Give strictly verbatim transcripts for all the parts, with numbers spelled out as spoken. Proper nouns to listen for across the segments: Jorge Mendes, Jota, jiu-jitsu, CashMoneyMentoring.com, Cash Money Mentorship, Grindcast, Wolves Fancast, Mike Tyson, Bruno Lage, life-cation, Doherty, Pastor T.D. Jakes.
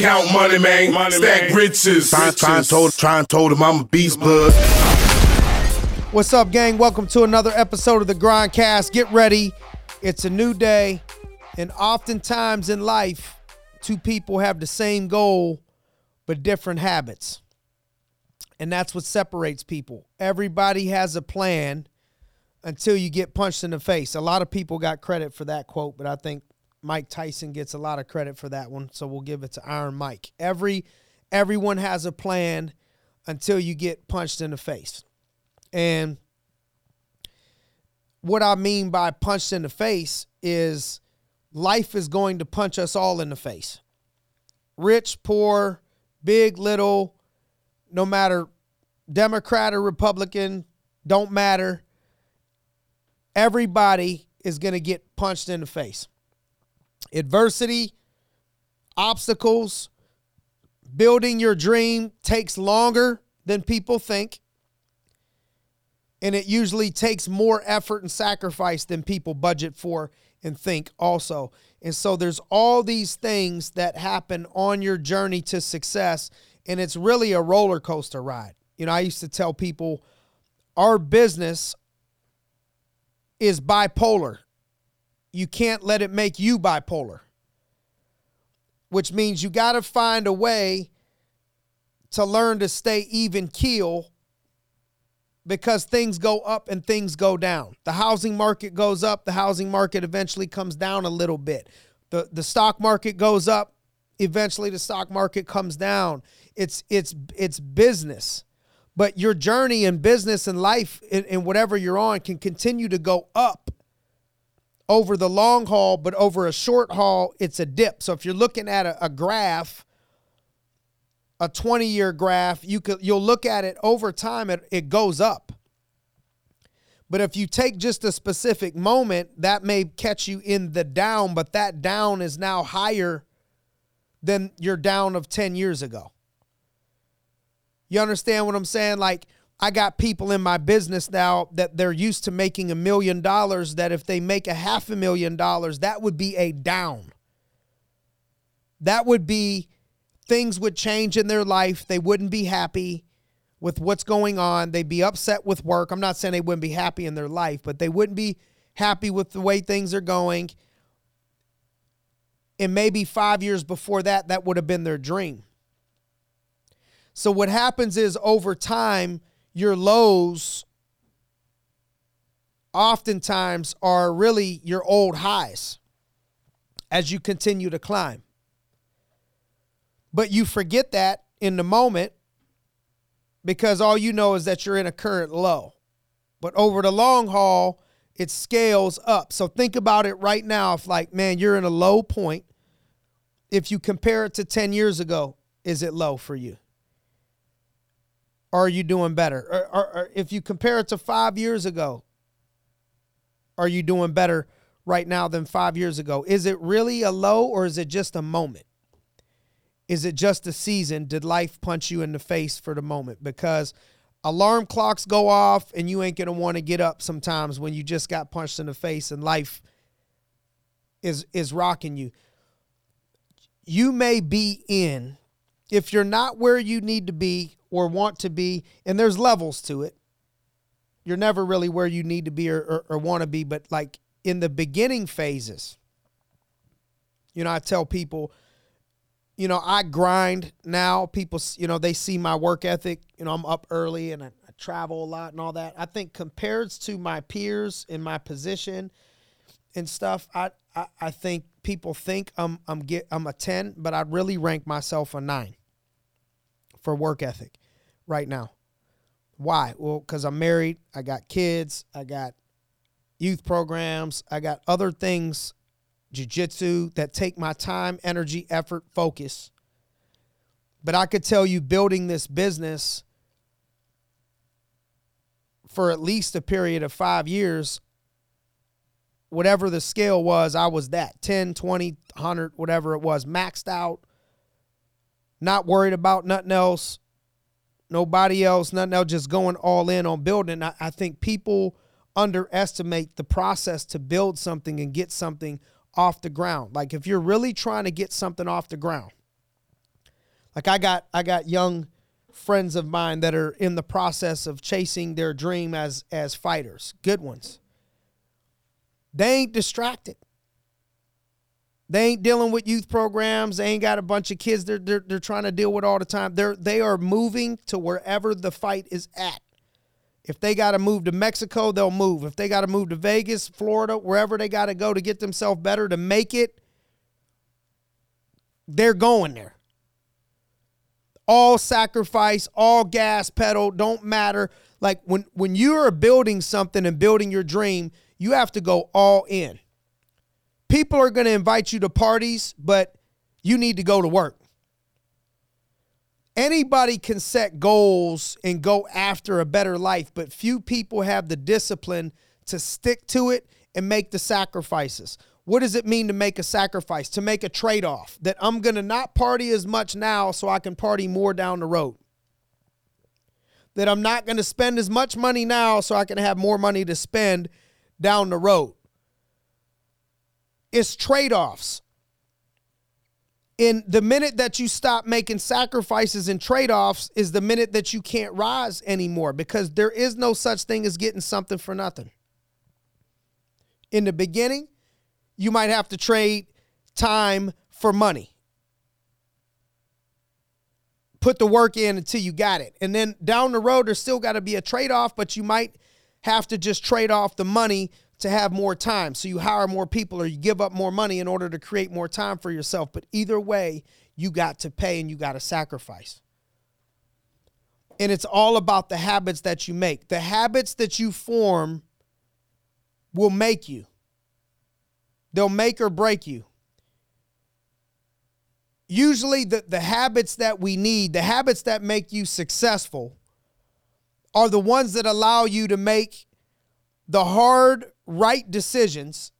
Count money, man. Money, Stack man. riches. Trying try to try told him I'm a beast, blood. What's up, gang? Welcome to another episode of the Grindcast. Get ready. It's a new day. And oftentimes in life, two people have the same goal, but different habits. And that's what separates people. Everybody has a plan until you get punched in the face. A lot of people got credit for that quote, but I think Mike Tyson gets a lot of credit for that one, so we'll give it to Iron Mike. Every, everyone has a plan until you get punched in the face. And what I mean by punched in the face is life is going to punch us all in the face. Rich, poor, big, little, no matter Democrat or Republican, don't matter. Everybody is going to get punched in the face. Adversity, obstacles, building your dream takes longer than people think. And it usually takes more effort and sacrifice than people budget for and think also. And so there's all these things that happen on your journey to success. And it's really a roller coaster ride. You know, I used to tell people our business is bipolar. You can't let it make you bipolar, which means you got to find a way to learn to stay even keel because things go up and things go down. The housing market goes up. The housing market eventually comes down a little bit. The, the stock market goes up. Eventually the stock market comes down. It's, it's, it's business. But your journey in business and life and, and whatever you're on can continue to go up over the long haul, but over a short haul, it's a dip. So if you're looking at a, a graph, a twenty-year graph, you could, you'll look at it over time, it, it goes up. But if you take just a specific moment, that may catch you in the down, but that down is now higher than your down of ten years ago. You understand what I'm saying? Like, I got people in my business now that they're used to making a million dollars, that if they make a half a million dollars, that would be a down. That would be, things would change in their life. They wouldn't be happy with what's going on. They'd be upset with work. I'm not saying they wouldn't be happy in their life, but they wouldn't be happy with the way things are going. And maybe five years before that, that would have been their dream. So what happens is over time, your lows oftentimes are really your old highs as you continue to climb. But you forget that in the moment because all you know is that you're in a current low. But over the long haul, it scales up. So think about it right now. If like, man, you're in a low point. If you compare it to ten years ago, is it low for you? Are you doing better? Or, or, or if you compare it to five years ago, are you doing better right now than five years ago? Is it really a low or is it just a moment? Is it just a season? Did life punch you in the face for the moment? Because alarm clocks go off and you ain't going to want to get up sometimes when you just got punched in the face and life is, is rocking you. You may be in, if you're not where you need to be, or want to be, and there's levels to it. You're never really where you need to be or, or, or want to be, but like in the beginning phases, you know, I tell people, you know, I grind now. People, you know, they see my work ethic. You know, I'm up early and I, I travel a lot and all that. I think compared to my peers in my position and stuff, I I, I think people think I'm I'm get I'm a ten, but I really rank myself a nine for work ethic right now. Why? Well, because I'm married, I got kids, I got youth programs, I got other things, jiu-jitsu, that take my time, energy, effort, focus. But I could tell you building this business for at least a period of five years, whatever the scale was, I was that, ten, twenty, one hundred, whatever it was, maxed out. Not worried about nothing else, nobody else, nothing else, just going all in on building. I, I think people underestimate the process to build something and get something off the ground. Like if you're really trying to get something off the ground, Like I got, I got young friends of mine that are in the process of chasing their dream as, as fighters, good ones. They ain't distracted. They ain't dealing with youth programs. They ain't got a bunch of kids they're, they're, they're trying to deal with all the time. They're, they are moving to wherever the fight is at. If they got to move to Mexico, they'll move. If they got to move to Vegas, Florida, wherever they got to go to get themselves better, to make it, they're going there. All sacrifice, all gas pedal, don't matter. Like when, when you're building something and building your dream, you have to go all in. People are going to invite you to parties, but you need to go to work. Anybody can set goals and go after a better life, but few people have the discipline to stick to it and make the sacrifices. What does it mean to make a sacrifice? To make a trade-off that I'm going to not party as much now so I can party more down the road. That I'm not going to spend as much money now so I can have more money to spend down the road. It's trade-offs. And the minute that you stop making sacrifices and trade-offs is the minute that you can't rise anymore, because there is no such thing as getting something for nothing. In the beginning, you might have to trade time for money. Put the work in until you got it. And then down the road, there's still got to be a trade-off, but you might have to just trade off the money to have more time. So you hire more people or you give up more money in order to create more time for yourself. But either way, you got to pay and you got to sacrifice. And it's all about the habits that you make. The habits that you form will make you. They'll make or break you. Usually the, the habits that we need, the habits that make you successful, are the ones that allow you to make the hard, right decisions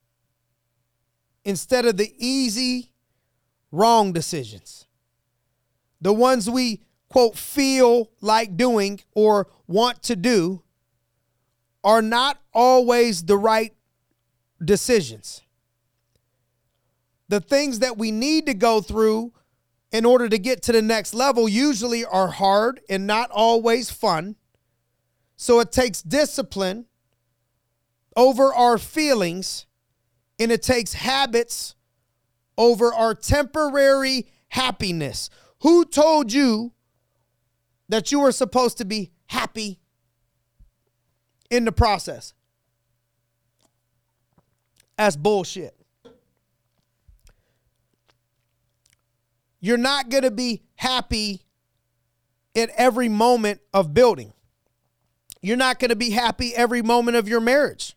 instead of the easy, wrong decisions. The ones we, quote, feel like doing or want to do are not always the right decisions. The things that we need to go through in order to get to the next level usually are hard and not always fun. So it takes discipline over our feelings, and it takes habits over our temporary happiness. Who told you that you were supposed to be happy in the process? That's bullshit. You're not going to be happy at every moment of building. You're not going to be happy every moment of your marriage.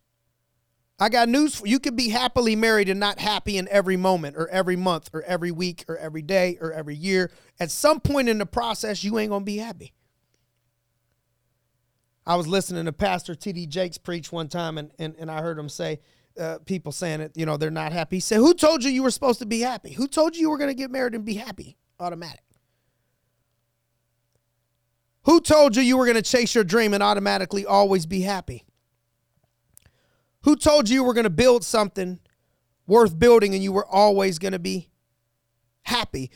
I got news for you. You could be happily married and not happy in every moment or every month or every week or every day or every year. At some point in the process, you ain't going to be happy. I was listening to Pastor T D Jakes preach one time, and, and, and I heard him say, uh, people saying it, you know, they're not happy. He said, who told you you were supposed to be happy? Who told you you were going to get married and be happy? Automatic. Who told you you were going to chase your dream and automatically always be happy? Who told you you were going to build something worth building and you were always going to be happy?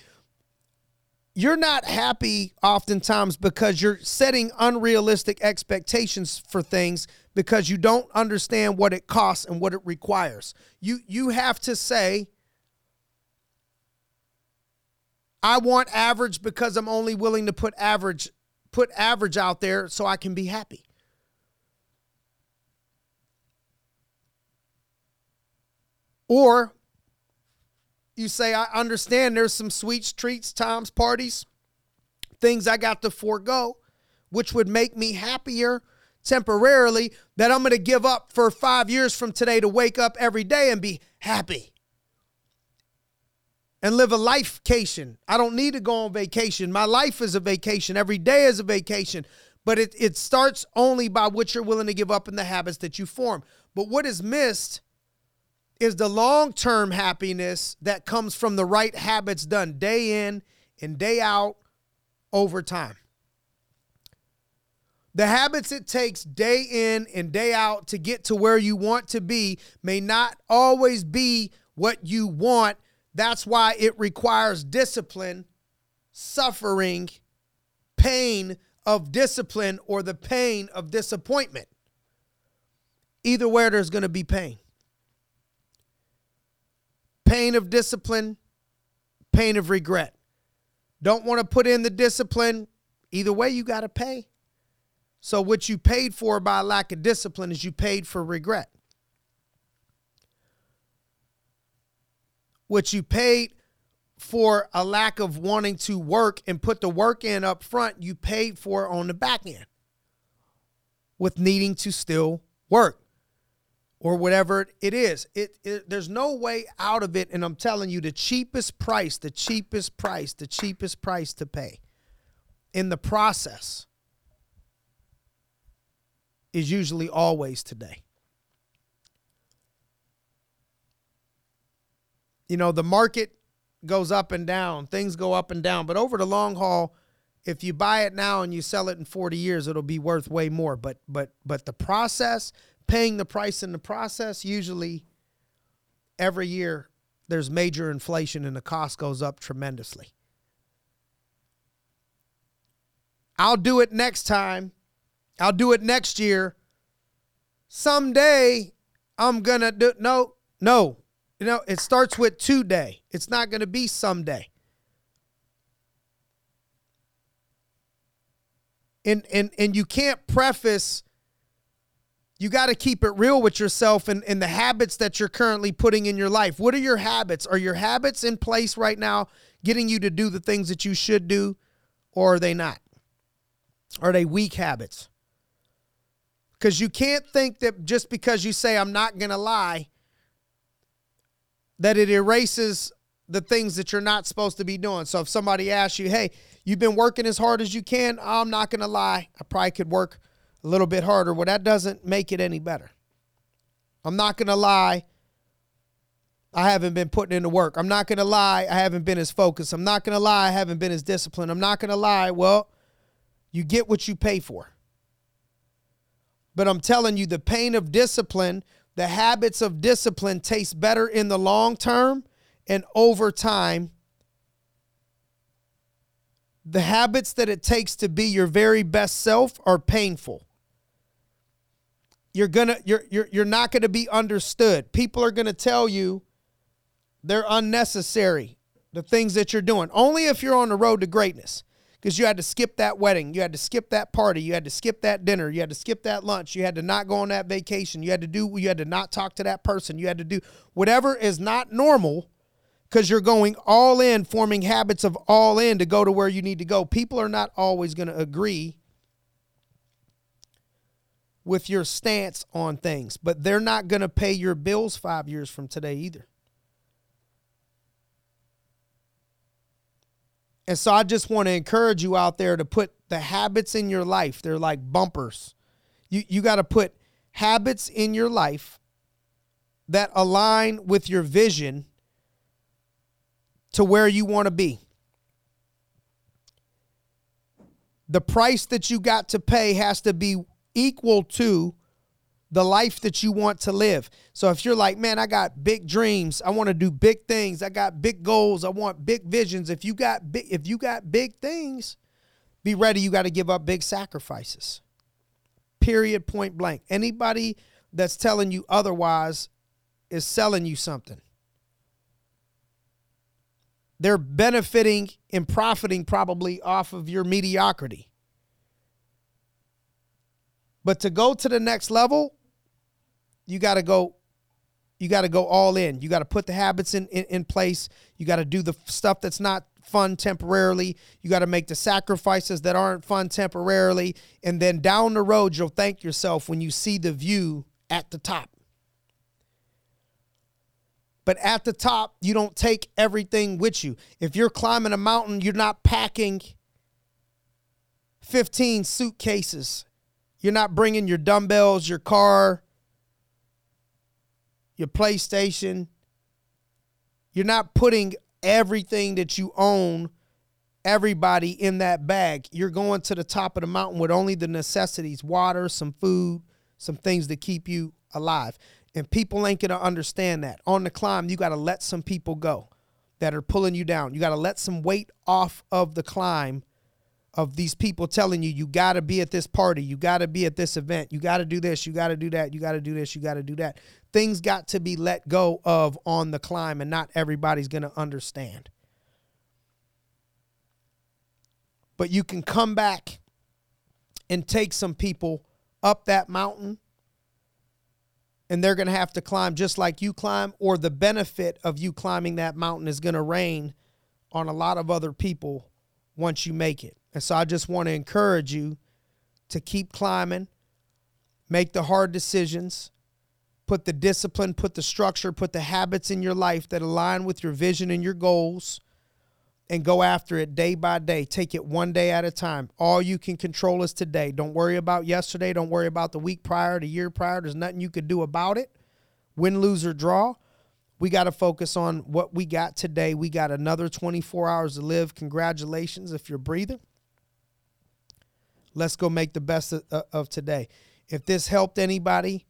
You're not happy oftentimes because you're setting unrealistic expectations for things because you don't understand what it costs and what it requires. You, you have to say, I want average because I'm only willing to put average put average out there so I can be happy. Or you say, I understand there's some sweets, treats, times, parties, things I got to forego, which would make me happier temporarily, that I'm going to give up for five years from today to wake up every day and be happy and live a life-cation. I don't need to go on vacation. My life is a vacation. Every day is a vacation. But it, it starts only by what you're willing to give up and the habits that you form. But what is missed is the long-term happiness that comes from the right habits done day in and day out over time. The habits it takes day in and day out to get to where you want to be may not always be what you want. That's why it requires discipline, suffering, pain of discipline, or the pain of disappointment. Either way, there's going to be pain. Pain of discipline, pain of regret. Don't want to put in the discipline. Either way, you got to pay. So what you paid for by lack of discipline is you paid for regret. What you paid for a lack of wanting to work and put the work in up front, you paid for on the back end with needing to still work or whatever it is. It, it there's no way out of it. And I'm telling you, the cheapest price, the cheapest price, the cheapest price to pay in the process is usually always today. You know, the market goes up and down. Things go up and down. But over the long haul, if you buy it now and you sell it in forty years, it'll be worth way more. But but but the process, paying the price in the process, usually every year there's major inflation and the cost goes up tremendously. I'll do it next time. I'll do it next year. Someday I'm going to do no, no. You know, it starts with today. It's not going to be someday. And and and you can't preface, you got to keep it real with yourself and, and the habits that you're currently putting in your life. What are your habits? Are your habits in place right now getting you to do the things that you should do, or are they not? Are they weak habits? Because you can't think that just because you say, I'm not going to lie, that it erases the things that you're not supposed to be doing. So if somebody asks you, hey, you've been working as hard as you can, I'm not going to lie, I probably could work a little bit harder. Well, that doesn't make it any better. I'm not going to lie, I haven't been putting in the work. I'm not going to lie, I haven't been as focused. I'm not going to lie, I haven't been as disciplined. I'm not going to lie. Well, you get what you pay for. But I'm telling you, the pain of discipline, the habits of discipline taste better in the long term, and over time, the habits that it takes to be your very best self are painful. You're gonna, you're, you're, you're not gonna be understood. People are gonna tell you they're unnecessary, the things that you're doing. Only if you're on the road to greatness, because you had to skip that wedding, you had to skip that party, you had to skip that dinner, you had to skip that lunch, you had to not go on that vacation, you had to do, you had to not talk to that person, you had to do whatever is not normal, because you're going all in, forming habits of all in to go to where you need to go. People are not always going to agree with your stance on things, but they're not going to pay your bills five years from today either. And so I just want to encourage you out there to put the habits in your life. They're like bumpers. You you got to put habits in your life that align with your vision to where you want to be. The price that you got to pay has to be equal to the life that you want to live. So if you're like, man, I got big dreams, I want to do big things, I got big goals, I want big visions. If you got big, if you got big things, be ready. You got to give up big sacrifices. Period. Point blank. Anybody that's telling you otherwise is selling you something. They're benefiting and profiting probably off of your mediocrity. But to go to the next level, you got to go, you got to go all in. You got to put the habits in, in, in place. You got to do the stuff that's not fun temporarily. You got to make the sacrifices that aren't fun temporarily. And then down the road, you'll thank yourself when you see the view at the top. But at the top, you don't take everything with you. If you're climbing a mountain, you're not packing fifteen suitcases. You're not bringing your dumbbells, your car, your PlayStation. You're not putting everything that you own, everybody, in that bag. You're going to the top of the mountain with only the necessities, water, some food, some things to keep you alive. And people ain't going to understand that. On the climb, you got to let some people go. that are pulling you down. You got to let some weight off of the climb of these people telling you, you got to be at this party, you got to be at this event, you got to do this, you got to do that, you got to do this, you got to do that. Things got to be let go of on the climb, and not everybody's going to understand. But you can come back and take some people up that mountain, and they're going to have to climb just like you climb, or the benefit of you climbing that mountain is going to rain on a lot of other people once you make it. And so I just want to encourage you to keep climbing, make the hard decisions, put the discipline, put the structure, put the habits in your life that align with your vision and your goals, and go after it day by day. Take it one day at a time. All you can control is today. Don't worry about yesterday. Don't worry about the week prior, the year prior. There's nothing you could do about it. Win, lose, or draw. We got to focus on what we got today. We got another twenty-four hours to live. Congratulations if you're breathing. Let's go make the best of, of today. If this helped anybody,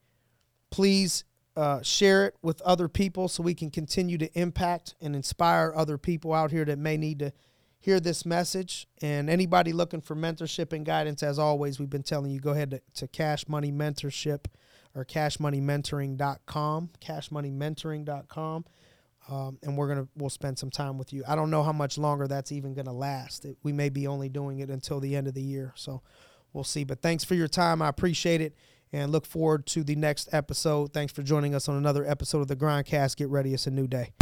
please Uh, share it with other people so we can continue to impact and inspire other people out here that may need to hear this message. And anybody looking for mentorship and guidance, as always, we've been telling you, go ahead to, to Cash Money Mentorship or Cash Money Mentoring dot com, Cash Money Mentoring dot com, um, and we're gonna we'll spend some time with you. I don't know how much longer that's even gonna last. It, we may be only doing it until the end of the year, so we'll see. But thanks for your time. I appreciate it. And look forward to the next episode. Thanks for joining us on another episode of the Grindcast. Get ready. It's a new day.